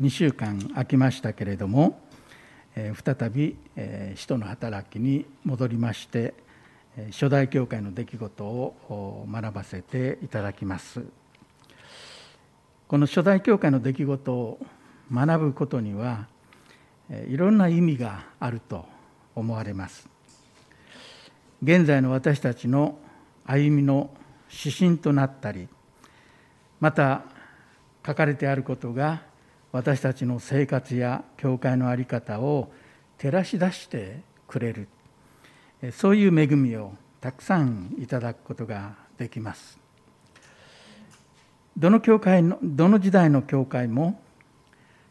2週間空きましたけれども、再び使徒の働きに戻りまして、初代教会の出来事を学ばせていただきます。この初代教会の出来事を学ぶことには、いろんな意味があると思われます。現在の私たちの歩みの指針となったり、また書かれてあることが私たちの生活や教会の在り方を照らし出してくれる、そういう恵みをたくさんいただくことができます。どの時代の教会も、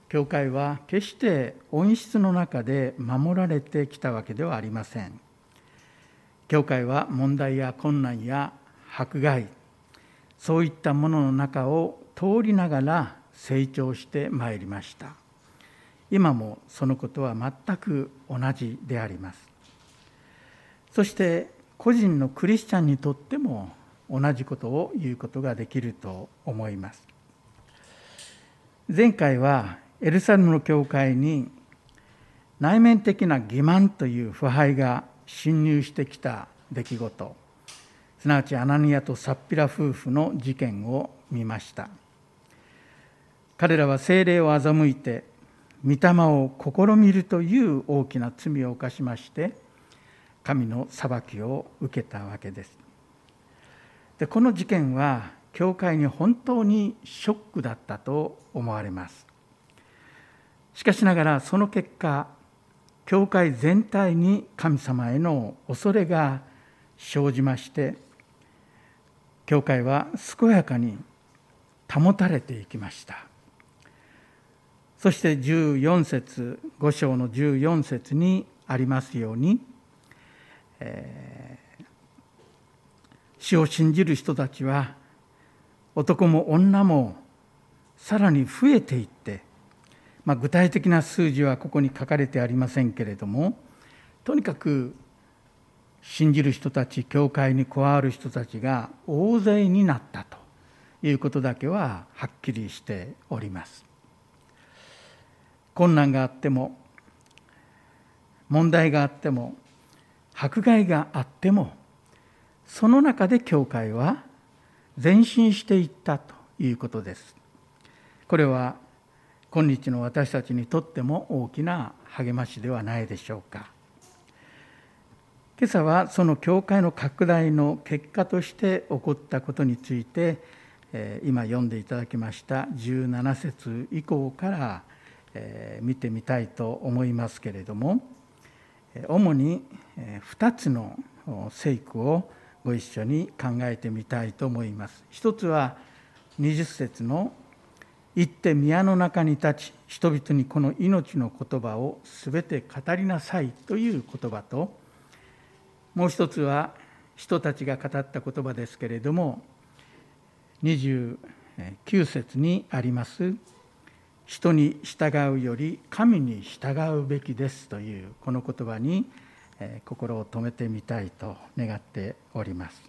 教会は決して温室の中で守られてきたわけではありません。教会は問題や困難や迫害、そういったものの中を通りながら成長してまいりました。今もそのことは全く同じであります。そして個人のクリスチャンにとっても同じことを言うことができると思います。前回はエルサレムの教会に内面的な欺瞞という腐敗が侵入してきた出来事、すなわちアナニアとサッピラ夫婦の事件を見ました。彼らは聖霊を欺いて、御霊を試みるという大きな罪を犯しまして、神の裁きを受けたわけです。で、この事件は教会に本当にショックだったと思われます。しかしながら、その結果、教会全体に神様への恐れが生じまして、教会は健やかに保たれていきました。そして14節、5章の14節にありますように、主を信じる人たちは男も女もさらに増えていって、具体的な数字はここに書かれてありませんけれども、とにかく信じる人たち、教会に加わる人たちが大勢になったということだけははっきりしております。困難があっても、問題があっても、迫害があっても、その中で教会は前進していったということです。これは今日の私たちにとっても大きな励ましではないでしょうか。今朝はその教会の拡大の結果として起こったことについて、今読んでいただきました17節以降から見てみたいと思いますけれども、主に2つの聖句をご一緒に考えてみたいと思います。一つは20節の「行って宮の中に立ち、人々にこの命の言葉をすべて語りなさい」という言葉と、もう一つは人たちが語った言葉ですけれども、29節にあります「人に従うより神に従うべきです」というこの言葉に心を留めてみたいと願っております。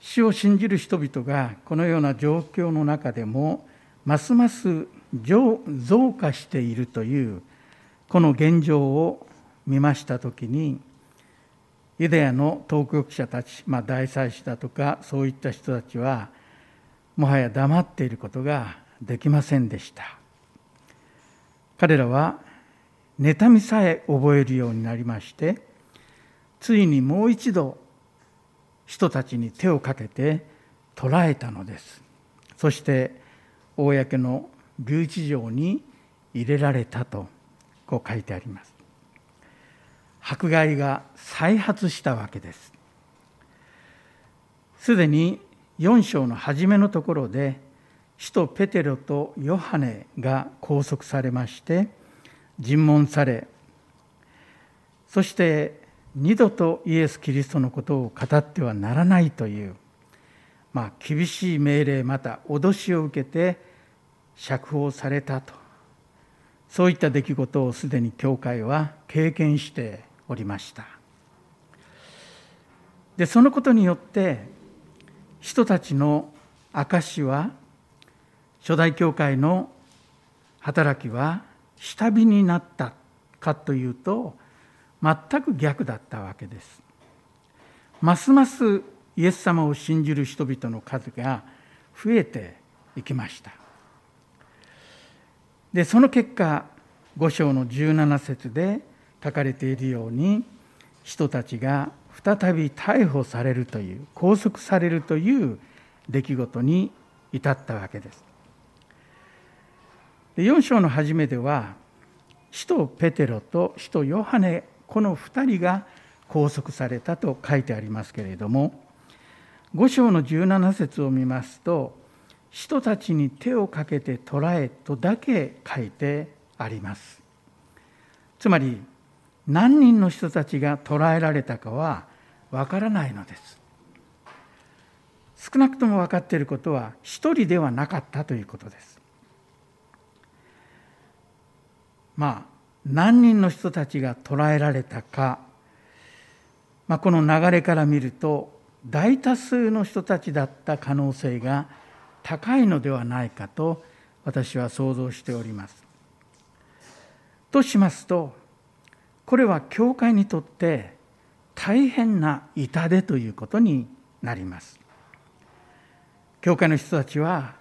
主を信じる人々がこのような状況の中でもますます増加しているというこの現状を見ましたときに、ユダヤの当局者たち、大祭司だとかそういった人たちはもはや黙っていることができませんでした。彼らは妬みさえ覚えるようになりまして、ついにもう一度人たちに手をかけて捕らえたのです。そして公の留置場に入れられたとこう書いてあります。迫害が再発したわけです。すでに4章の初めのところで、使徒ペテロとヨハネが拘束されまして、尋問され、そして二度とイエス・キリストのことを語ってはならないという、厳しい命令、また脅しを受けて釈放されたと、そういった出来事をすでに教会は経験しておりました。で、そのことによって人たちの証は初代教会の働きは下火になったかというと、全く逆だったわけです。ますますイエス様を信じる人々の数が増えていきました。で、その結果、5章の17節で書かれているように、人たちが再び逮捕されるという、拘束されるという出来事に至ったわけです。で、4章の初めでは、使徒ペテロと使徒ヨハネ、この2人が拘束されたと書いてありますけれども、5章の17節を見ますと、使徒たちに手をかけて捕らえとだけ書いてあります。つまり、何人の人たちが捕らえられたかはわからないのです。少なくとも分かっていることは、一人ではなかったということです。何人の人たちが捕らえられたか、この流れから見ると、大多数の人たちだった可能性が高いのではないかと私は想像しております。としますと、これは教会にとって大変な痛手ということになります。教会の人たちは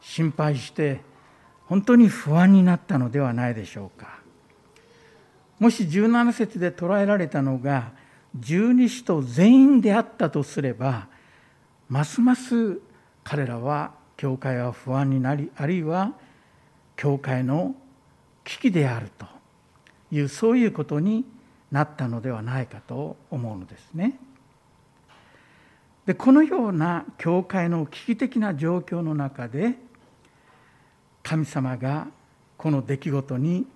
心配して、本当に不安になったのではないでしょうか。もし17節で捉えられたのが12使徒全員であったとすれば、ますます彼らは教会は不安になり、あるいは教会の危機であるという、そういうことになったのではないかと思うのですね。で、このような教会の危機的な状況の中で、神様がこの出来事に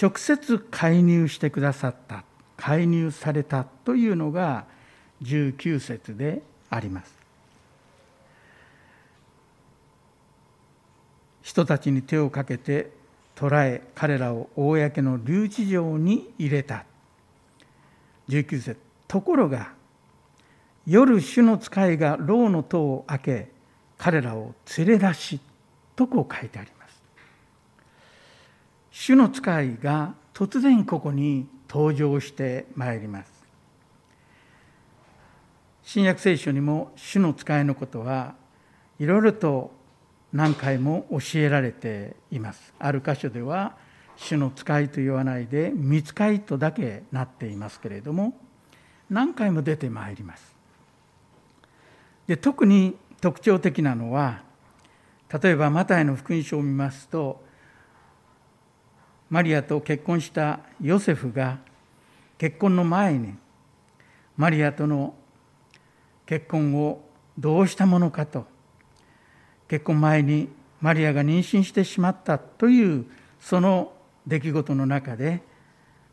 直接介入してくださった、介入されたというのが19節であります。人たちに手をかけて捕らえ、彼らを公の留置場に入れた。19節、ところが夜主の使いが牢の戸を開け、彼らを連れ出しとこう書いてあります。主の使いが突然ここに登場してまいります。新約聖書にも主の使いのことはいろいろと何回も教えられています。ある箇所では主の使いと言わないで御使いとだけなっていますけれども、何回も出てまいります。で、特に特徴的なのは、例えばマタイの福音書を見ますと、マリアと結婚したヨセフが結婚の前にマリアとの結婚をどうしたものかと、結婚前にマリアが妊娠してしまったという、その出来事の中で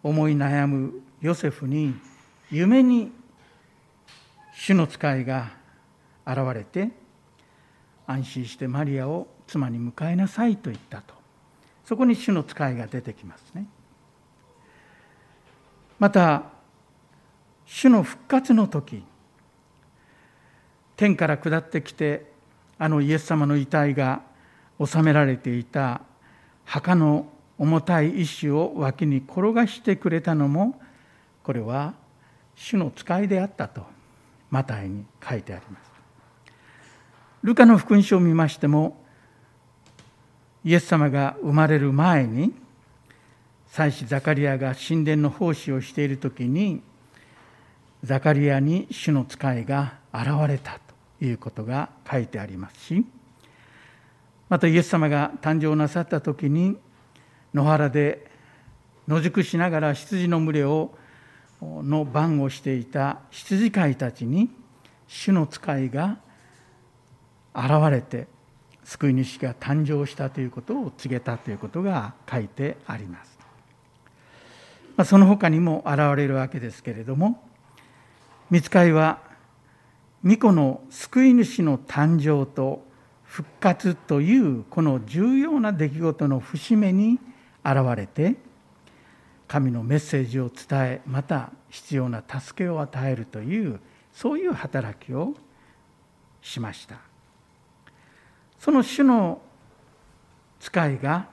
思い悩むヨセフに夢に主の使いが現れて、安心してマリアを妻に迎えなさいと言ったと、そこに主の使いが出てきますね。また、主の復活の時、天から下ってきて、あのイエス様の遺体が納められていた墓の重たい石を脇に転がしてくれたのも、これは主の使いであったとマタイに書いてあります。ルカの福音書を見ましても、イエス様が生まれる前に、祭司ザカリアが神殿の奉仕をしているときに、ザカリアに主の使いが現れたということが書いてありますし、またイエス様が誕生なさったときに、野原で野宿しながら羊の群れの番をしていた羊飼いたちに、主の使いが現れて救い主が誕生したということを告げたということが書いてあります。その他にも現れるわけですけれども、御使いは御子の救い主の誕生と復活というこの重要な出来事の節目に現れて、神のメッセージを伝え、また必要な助けを与えるという、そういう働きをしました。その主の使いが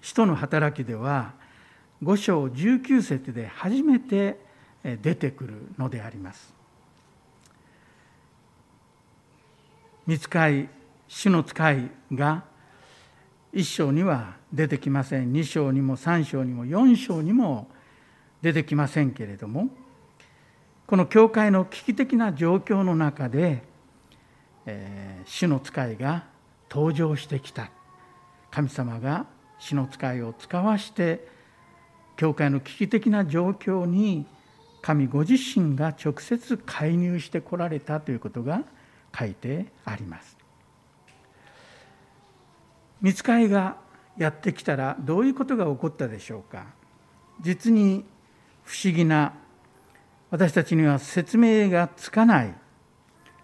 使徒の働きでは5章19節で初めて出てくるのであります。御使い、主の使いが1章には出てきません。2章にも3章にも4章にも出てきませんけれども、この教会の危機的な状況の中で、主の使いが登場してきた。神様が主の使いを使わして教会の危機的な状況に神ご自身が直接介入してこられたということが書いてあります。御使いがやってきたらどういうことが起こったでしょうか。実に不思議な、私たちには説明がつかない、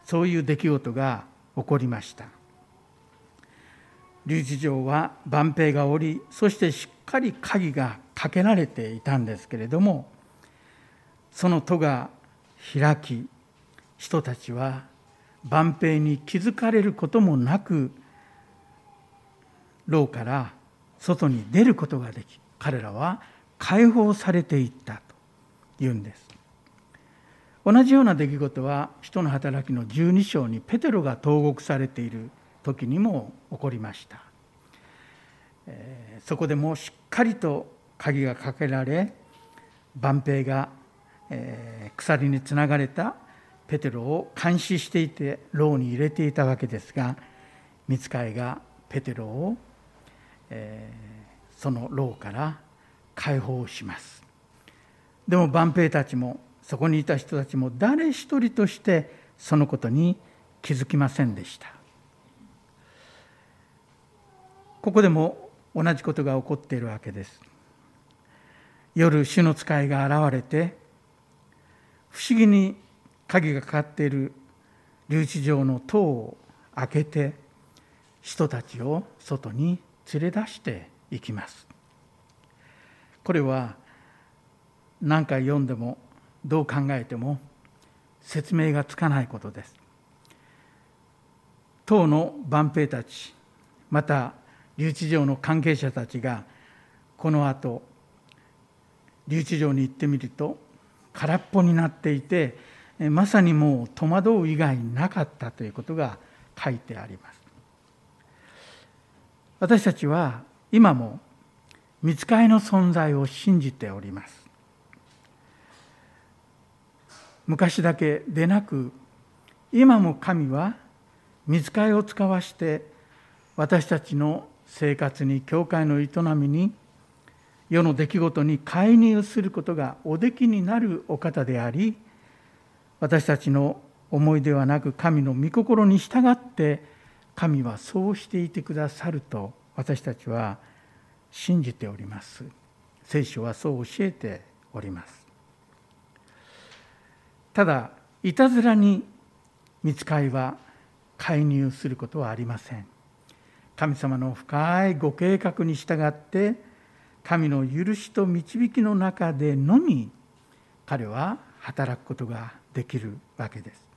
そういう出来事が起こりました。留置場は万兵がおり、そしてしっかり鍵がかけられていたんですけれども、その戸が開き、人たちは万兵に気づかれることもなく、牢から外に出ることができ、彼らは解放されていったというんです。同じような出来事は使徒の働きの12章にペテロが投獄されている時にも起こりました。そこでもしっかりと鍵がかけられ、万兵が鎖につながれたペテロを監視していて牢に入れていたわけですが、御使いがペテロをその牢から解放します。でも万兵たちもそこにいた人たちも誰一人としてそのことに気づきませんでした。ここでも同じことが起こっているわけです。夜、主の使いが現れて、不思議に鍵がかかっている留置場の戸を開けて人たちを外に連れ出していきます。これは何回読んでもどう考えても説明がつかないことです。当の万兵たち、また留置場の関係者たちがこのあと留置場に行ってみると空っぽになっていて、まさにもう戸惑う以外なかったということが書いてあります。私たちは今も御使いの存在を信じております。昔だけでなく、今も神は御使いを使わして私たちの生活に、教会の営みに、世の出来事に介入することがおできになるお方であり、私たちの思いではなく神の御心に従って神はそうしていてくださると私たちは信じております。聖書はそう教えております。ただ、いたずらに御使いは介入することはありません。神様の深いご計画に従って、神の許しと導きの中でのみ、彼は働くことができるわけです。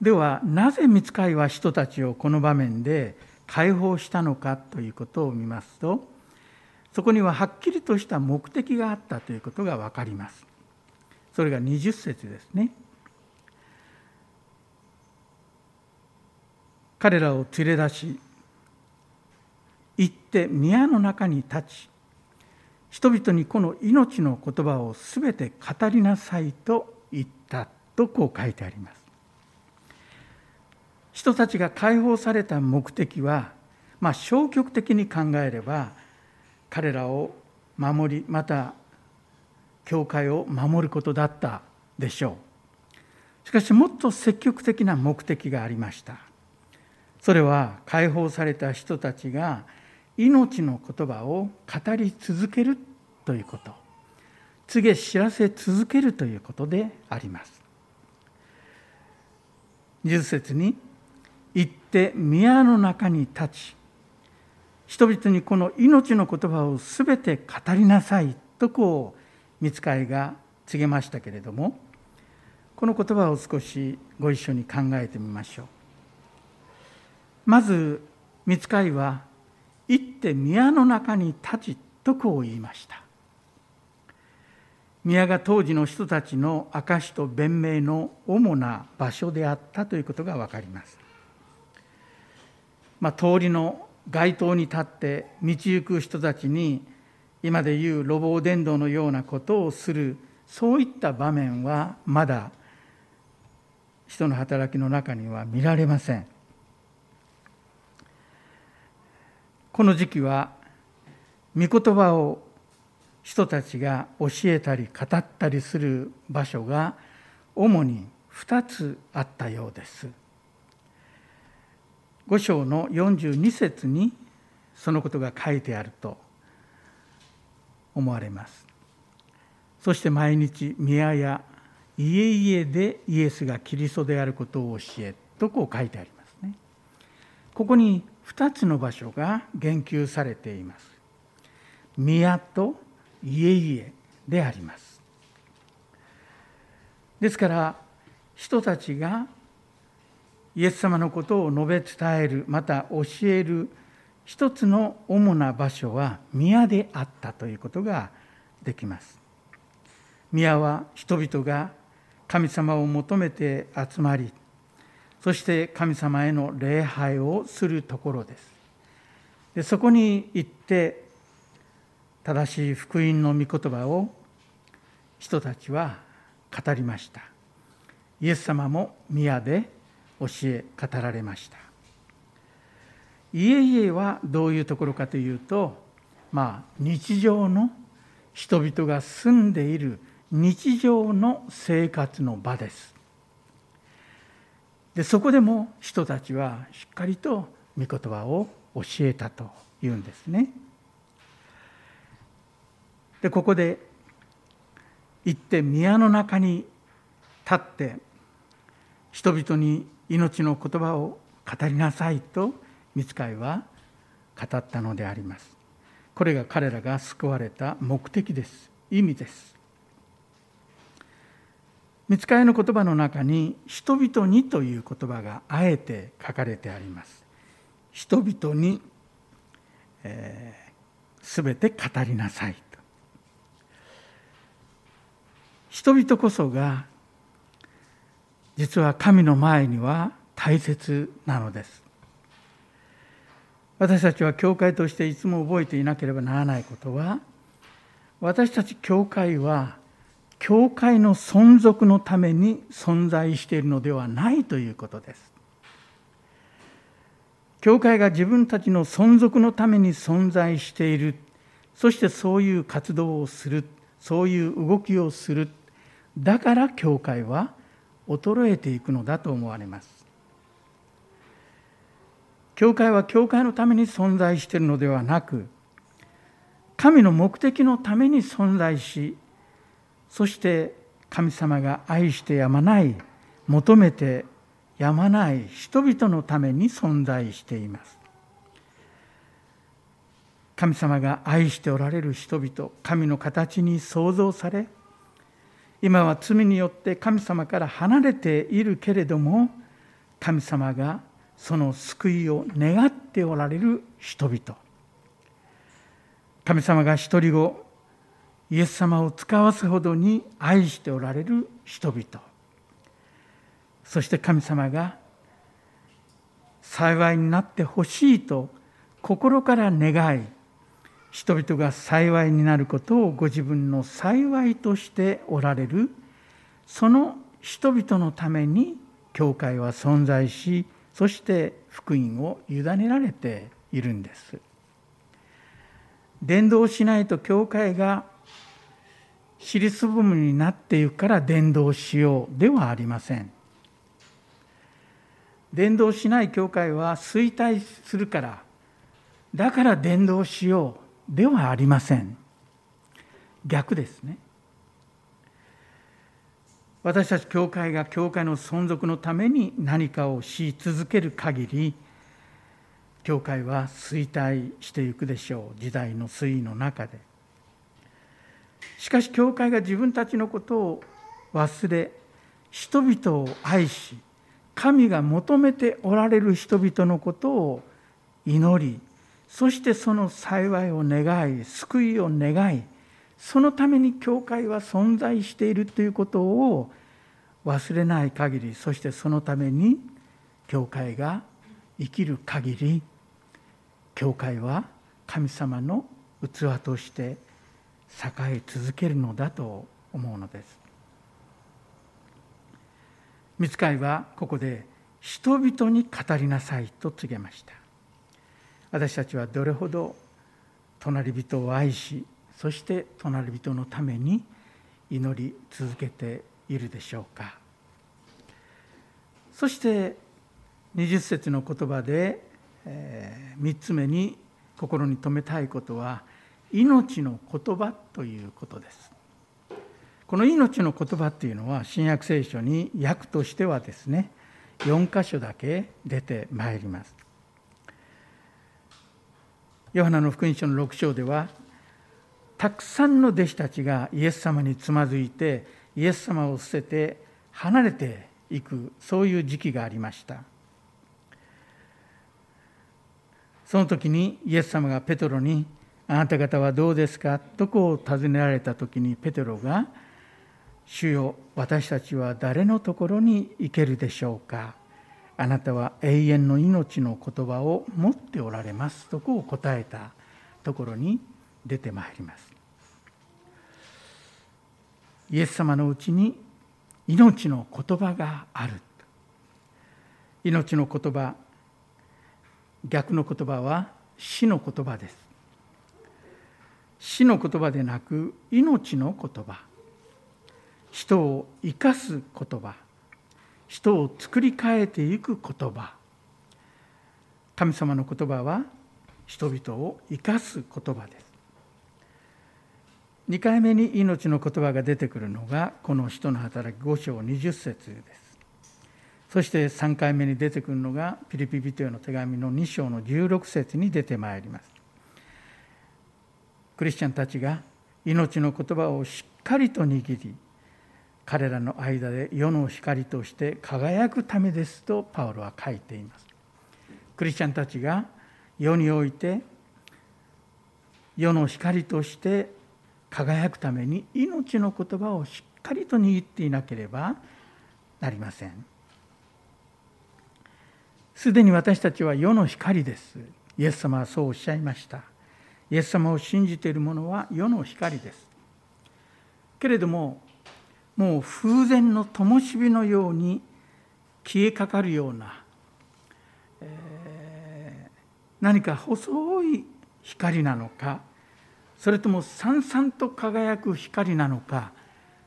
では、なぜ御使いは人たちをこの場面で解放したのかということを見ますと、そこにははっきりとした目的があったということがわかります。それが20節ですね。彼らを連れ出し、行って宮の中に立ち、人々にこの命の言葉をすべて語りなさいと言ったとこう書いてあります。人たちが解放された目的は、消極的に考えれば、彼らを守り、また教会を守ることだったでしょう。しかしもっと積極的な目的がありました。それは解放された人たちが命の言葉を語り続けるということ、告げ知らせ続けるということであります。10節に、行って宮の中に立ち、人々にこの命の言葉をすべて語りなさいとこう御使いが告げましたけれども、この言葉を少しご一緒に考えてみましょう。まず御使いは、行って宮の中に立ちとこう言いました。宮が当時の人たちの証と弁明の主な場所であったということが分かります。通りの街頭に立って道行く人たちに今でいう路傍伝道のようなことをする、そういった場面はまだ使徒の働きの中には見られません。この時期は御言葉を人たちが教えたり語ったりする場所が主に2つあったようです。5章の42節にそのことが書いてあると思われます。そして毎日宮や家々でイエスがキリストであることを教えとこう書いてありますね。ここに2つの場所が言及されています。宮と家々であります。ですから人たちがイエス様のことを述べ伝える、また教える一つの主な場所は宮であったということができます。宮は人々が神様を求めて集まり、そして神様への礼拝をするところです。で、そこに行って正しい福音の御言葉を人たちは語りました。イエス様も宮で教え語られました。家々はどういうところかというと、日常の人々が住んでいる日常の生活の場です。で、そこでも人たちはしっかりと御言葉を教えたというんですね。で、ここで行って宮の中に立って人々に命の言葉を語りなさいと御使いは語ったのであります。これが彼らが救われた目的です。意味です。御使いの言葉の中に人々にという言葉があえて書かれてあります。人々にすべて語りなさいと。人々こそが実は神の前には大切なのです。私たちは教会としていつも覚えていなければならないことは、私たち教会は教会の存続のために存在しているのではないということです。教会が自分たちの存続のために存在している、そしてそういう活動をする、そういう動きをする、だから教会は衰えていくのだと思われます。教会は教会のために存在しているのではなく、神の目的のために存在し、そして神様が愛してやまない、求めてやまない人々のために存在しています。神様が愛しておられる人々、神の形に創造され、今は罪によって神様から離れているけれども、神様がその救いを願っておられる人々。神様が一人子、イエス様を使わすほどに愛しておられる人々。そして神様が幸いになってほしいと心から願い、人々が幸いになることをご自分の幸いとしておられる、その人々のために教会は存在し、そして福音を委ねられているんです。伝道しないと教会が尻すぼみになっていくから伝道しようではありません。伝道しない教会は衰退するから、だから伝道しようではありません。逆ですね。私たち教会が教会の存続のために何かをし続ける限り、教会は衰退していくでしょう。時代の推移の中で。しかし教会が自分たちのことを忘れ、人々を愛し、神が求めておられる人々のことを祈り、そしてその幸いを願い、救いを願い、そのために教会は存在しているということを忘れない限り、そしてそのために教会が生きる限り、教会は神様の器として栄え続けるのだと思うのです。御使いはここで人々に語りなさいと告げました。私たちはどれほど隣人を愛し、そして隣人のために祈り続けているでしょうか。そして20節の言葉で、3つ目に心に留めたいことは命の言葉ということです。この命の言葉というのは新約聖書に訳としてはですね、4箇所だけ出てまいります。ヨハネの福音書の6章では、たくさんの弟子たちがイエス様につまずいて、イエス様を捨てて離れていく、そういう時期がありました。その時にイエス様がペトロに、あなた方はどうですかとこう尋ねられた時に、ペテロが、主よ、私たちは誰のところに行けるでしょうか。あなたは永遠の命の言葉を持っておられますとこう答えたところに出てまいります。イエス様のうちに命の言葉がある。命の言葉、逆の言葉は死の言葉です。死の言葉でなく命の言葉、人を生かす言葉、人を作り変えていく言葉、神様の言葉は人々を生かす言葉です。2回目に命の言葉が出てくるのがこの使徒の働き5章20節です。そして3回目に出てくるのがピリピ人への手紙の2章の16節に出てまいります。クリスチャンたちが命の言葉をしっかりと握り、彼らの間で世の光として輝くためですとパウロは書いています。クリスチャンたちが世において世の光として輝くために命の言葉をしっかりと握っていなければなりません。すでに私たちは世の光です。イエス様はそうおっしゃいました。イエス様を信じている者は世の光です。けれども、もう風前の灯火のように消えかかるような、何か細い光なのか、それともさんさんと輝く光なのか、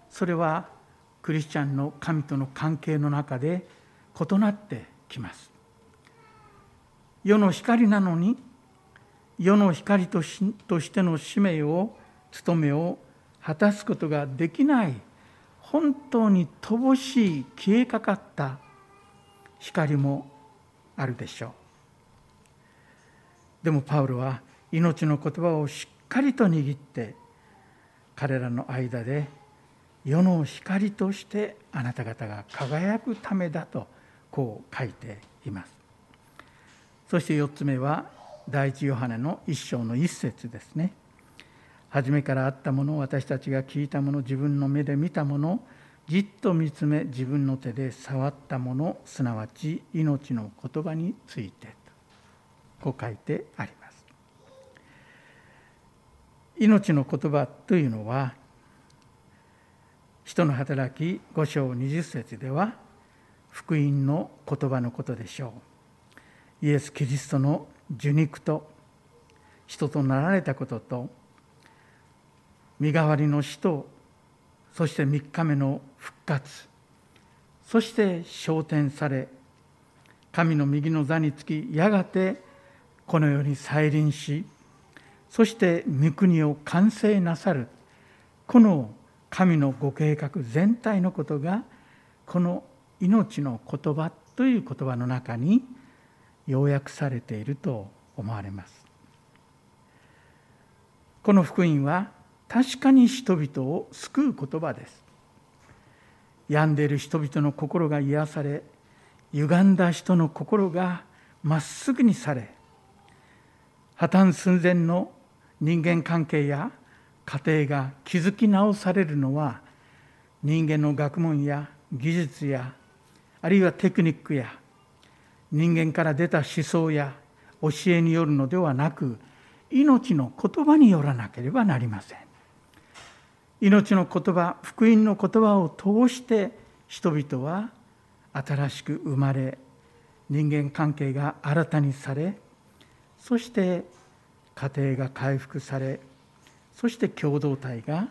それはクリスチャンの神との関係の中で異なってきます。世の光なのに、世の光としての使命を、務めを果たすことができない、本当に乏しい、消えかかった光もあるでしょう。でもパウロは命の言葉をしっかりと握って、彼らの間で世の光としてあなた方が輝くためだとこう書いています。そして4つ目は、第一ヨハネの一章の一節ですね。初めからあったもの、私たちが聞いたもの、自分の目で見たもの、じっと見つめ自分の手で触ったもの、すなわち命の言葉についてとこう書いてあります。命の言葉というのは、使徒の働き5章20節では福音の言葉のことでしょう。イエス・キリストの受肉と人となられたことと、身代わりの死と、そして3日目の復活、そして昇天され、神の右の座につき、やがてこの世に再臨し、そして御国を完成なさる、この神のご計画全体のことが、この命の言葉という言葉の中に要約されていると思われます。この福音は確かに人々を救う言葉です。病んでいる人々の心が癒され、歪んだ人の心がまっすぐにされ、破綻寸前の人間関係や家庭が築き直されるのは、人間の学問や技術や、あるいはテクニックや、人間から出た思想や教えによるのではなく、命の言葉によらなければなりません。命の言葉、福音の言葉を通して、人々は新しく生まれ、人間関係が新たにされ、そして家庭が回復され、そして共同体が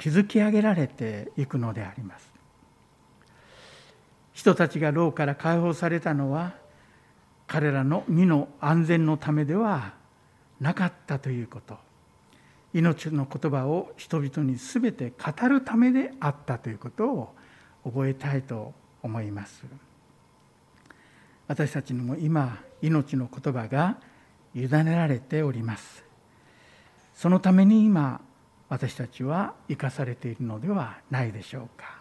築き上げられていくのであります。人たちが牢から解放されたのは、彼らの身の安全のためではなかったということ。命の言葉を人々にすべて語るためであったということを覚えたいと思います。私たちにも今、命の言葉が委ねられております。そのために今、私たちは生かされているのではないでしょうか。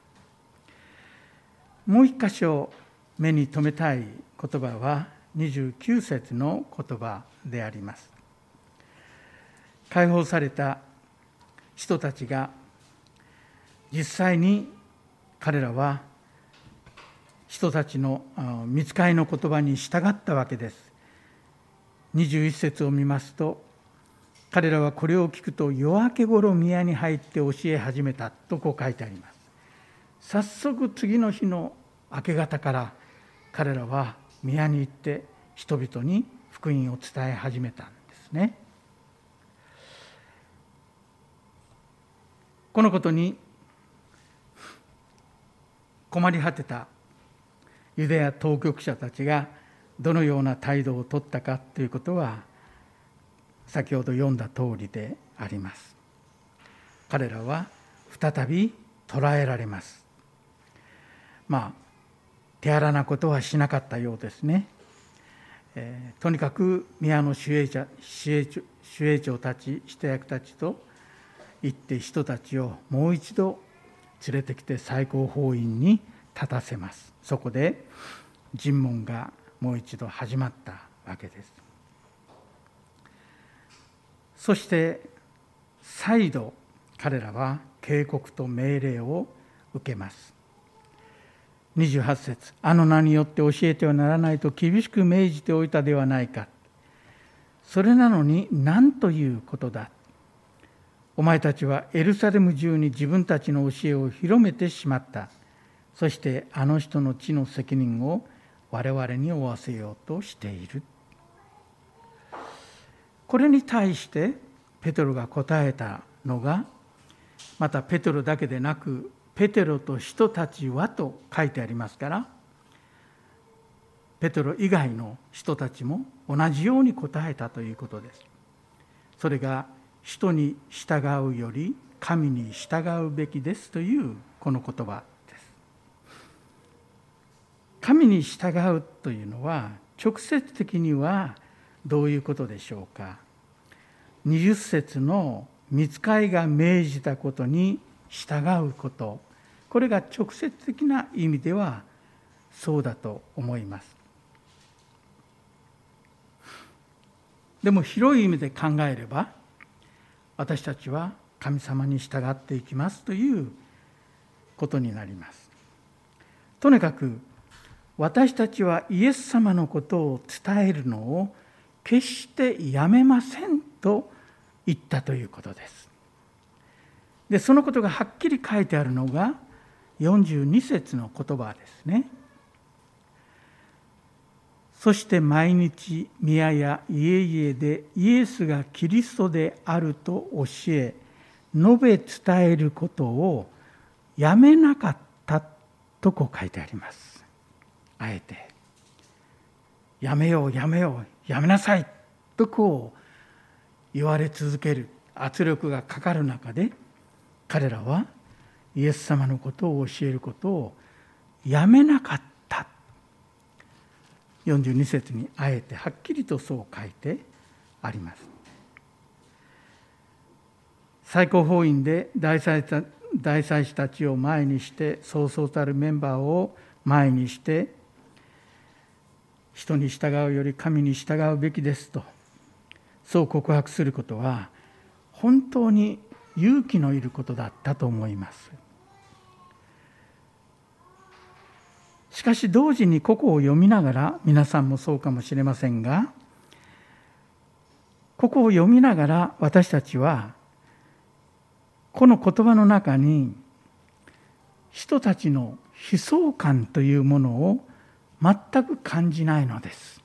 もう一箇所目に留めたい言葉は29節の言葉であります。解放された人たちが、実際に彼らは人たちの御使いの言葉に従ったわけです。21節を見ますと、彼らはこれを聞くと夜明けごろ宮に入って教え始めたとこう書いてあります。早速次の日の明け方から彼らは宮に行って人々に福音を伝え始めたんですね。このことに困り果てたユダヤ当局者たちがどのような態度を取ったかということは、先ほど読んだ通りであります。彼らは再び捕らえられます。手荒なことはしなかったようですね。とにかく宮の守衛長たち、下役たちと行って人たちをもう一度連れてきて最高法院に立たせます。そこで尋問がもう一度始まったわけです。そして再度彼らは警告と命令を受けます。28節、あの名によって教えてはならないと厳しく命じておいたではないか。それなのに何ということだ。お前たちはエルサレム中に自分たちの教えを広めてしまった。そしてあの人の地の責任を我々に負わせようとしている。これに対してペテロが答えたのが、またペテロだけでなく、ペテロと人たちはと書いてありますから、ペテロ以外の人たちも同じように答えたということです。それが人に従うより神に従うべきですというこの言葉です。神に従うというのは直接的にはどういうことでしょうか。20節の御使いが命じたことに従うこと、これが直接的な意味ではそうだと思います。でも広い意味で考えれば、私たちは神様に従っていきますということになります。とにかく私たちはイエス様のことを伝えるのを決してやめませんと言ったということです。で、そのことがはっきり書いてあるのが42節の言葉ですね。そして毎日宮や家々でイエスがキリストであると教え、述べ伝えることをやめなかったとこう書いてあります。あえて、やめよう、やめよう、やめなさいとこう言われ続ける圧力がかかる中で、彼らはイエス様のことを教えることをやめなかった。42節にあえてはっきりとそう書いてあります。最高法院で大祭司たちを前にして、そうそうたるメンバーを前にして、人に従うより神に従うべきですと、そう告白することは本当に勇気のいることだったと思います。しかし同時にここを読みながら、皆さんもそうかもしれませんが、ここを読みながら私たちはこの言葉の中に人たちの悲壮感というものを全く感じないのです。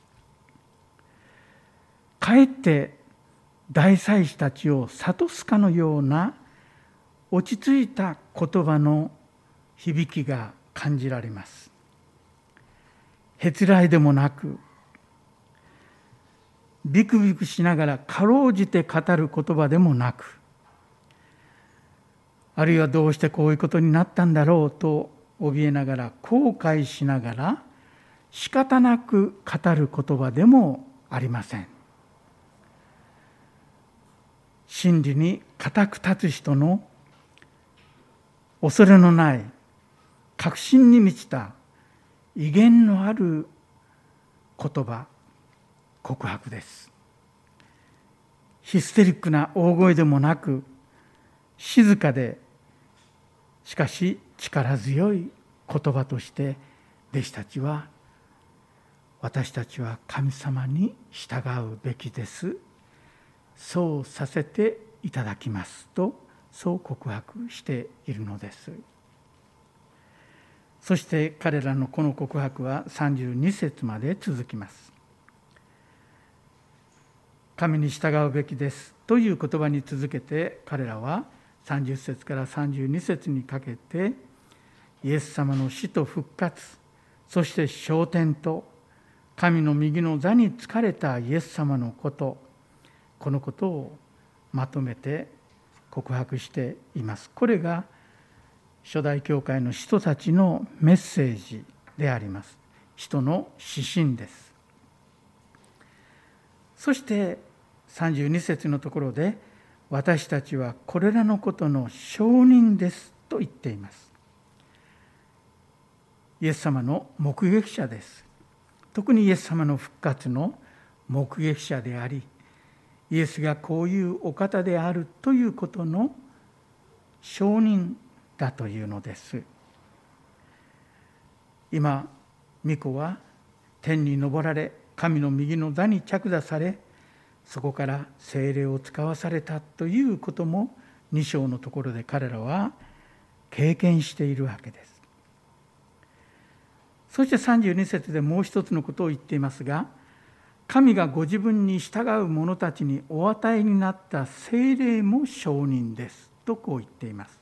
かえって大祭司たちを諭すかのような落ち着いた言葉の響きが感じられます。へつらいでもなく、ビクビクしながらかろうじて語る言葉でもなく、あるいはどうしてこういうことになったんだろうと怯えながら、後悔しながら仕方なく語る言葉でもありません。真理に固く立つ人の恐れのない、確信に満ちた威厳のある言葉、告白です。ヒステリックな大声でもなく、静かでしかし力強い言葉として、私たちは神様に従うべきです。そうさせていただきますと、そう告白しているのです。そして彼らのこの告白は32節まで続きます。神に従うべきですという言葉に続けて、彼らは30節から32節にかけて、イエス様の死と復活、そして昇天と、神の右の座に就かれたイエス様のこと、このことをまとめて告白しています。これが初代教会の人たちのメッセージであります。人の指針です。そして32節のところで、私たちはこれらのことの証人ですと言っています。イエス様の目撃者です。特にイエス様の復活の目撃者であり、イエスがこういうお方であるということの証人だというのです。今、御子は天に昇られ、神の右の座に着座され、そこから聖霊を使わされたということも、2章のところで彼らは経験しているわけです。そして32節でもう一つのことを言っていますが、神がご自分に従う者たちにお与えになった聖霊も証人ですとこう言っています。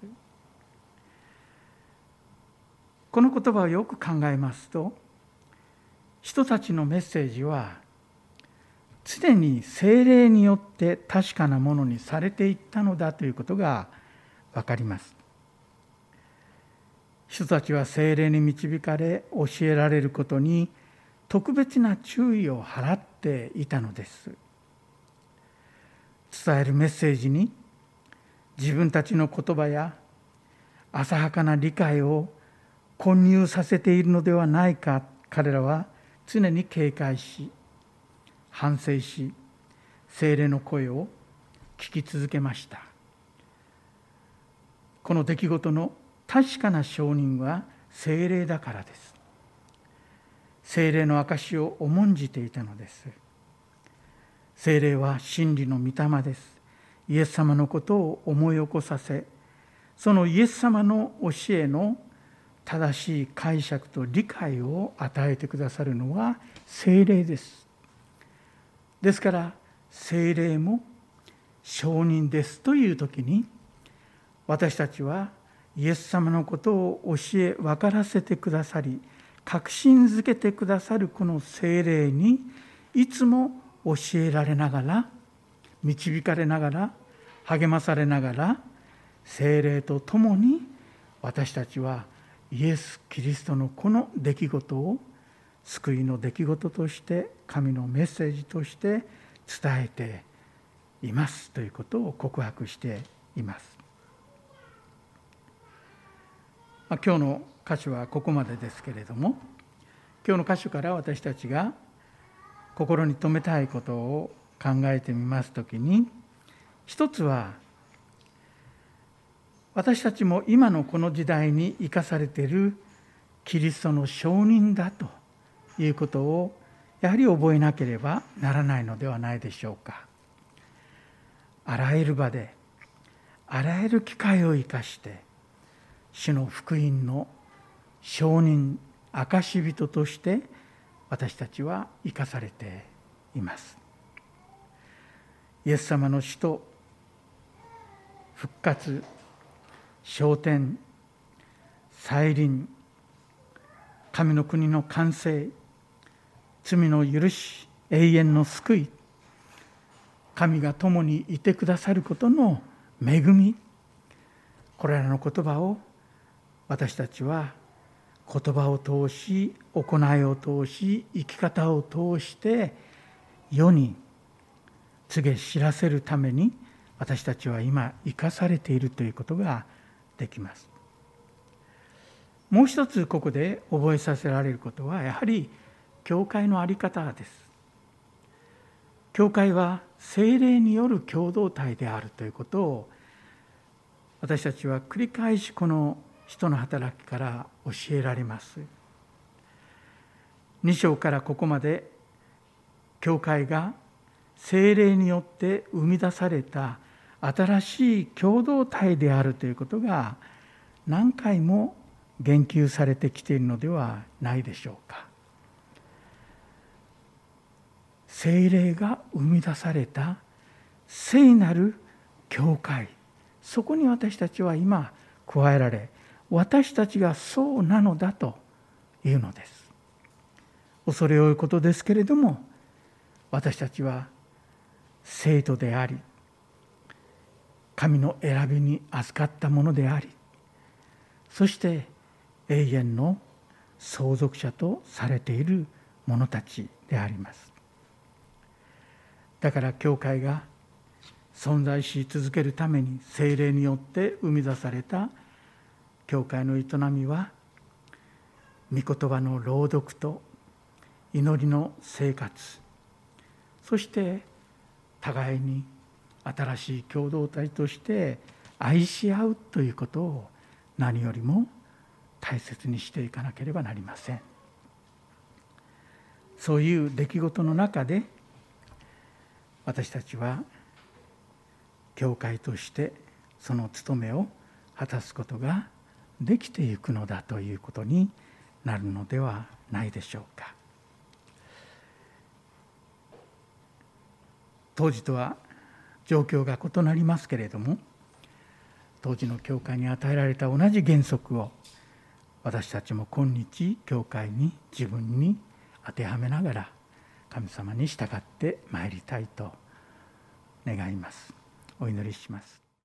この言葉をよく考えますと、人たちのメッセージは常に聖霊によって確かなものにされていったのだということがわかります。人たちは聖霊に導かれ、教えられることに特別な注意を払っていたのです。伝えるメッセージに自分たちの言葉や浅はかな理解を混入させているのではないか、彼らは常に警戒し、反省し、聖霊の声を聞き続けました。この出来事の確かな証人は聖霊だからです。聖霊の証を重んじていたのです。聖霊は真理の御霊です。イエス様のことを思い起こさせ、そのイエス様の教えの正しい解釈と理解を与えてくださるのは聖霊です。ですから、聖霊も証人ですというときに、私たちはイエス様のことを教え分からせてくださり、確信づけてくださるこの聖霊にいつも教えられながら、導かれながら、励まされながら、聖霊とともに私たちはイエス・キリストのこの出来事を救いの出来事として、神のメッセージとして伝えていますということを告白しています。今日の箇所はここまでですけれども、今日の箇所から私たちが心に留めたいことを考えてみますときに、一つは私たちも今のこの時代に生かされているキリストの証人だということをやはり覚えなければならないのではないでしょうか。あらゆる場であらゆる機会を生かして主の福音の証人、証人として私たちは生かされています。イエス様の死と復活、昇天、再臨、神の国の完成、罪の許し、永遠の救い、神が共にいてくださることの恵み、これらの言葉を私たちは言葉を通し、行いを通し、生き方を通して世に告げ知らせるために私たちは今生かされているということができます。もう一つここで覚えさせられることはやはり教会の在り方です。教会は聖霊による共同体であるということを私たちは繰り返しこの人の働きから教えられます。2章からここまで教会が聖霊によって生み出された新しい共同体であるということが何回も言及されてきているのではないでしょうか。聖霊が生み出された聖なる教会、そこに私たちは今加えられ、私たちがそうなのだというのです。恐れ多いことですけれども、私たちは聖徒であり、神の選びに預かったものであり、そして永遠の相続者とされている者たちであります。だから教会が存在し続けるために聖霊によって生み出された教会の営みは、御言葉の朗読と祈りの生活、そして互いに新しい共同体として愛し合うということを何よりも大切にしていかなければなりません。そういう出来事の中で私たちは教会としてその務めを果たすことができていくのだということになるのではないでしょうか。当時とは状況が異なりますけれども、当時の教会に与えられた同じ原則を私たちも今日教会に自分に当てはめながら神様に従ってまいりたいと願います。お祈りします。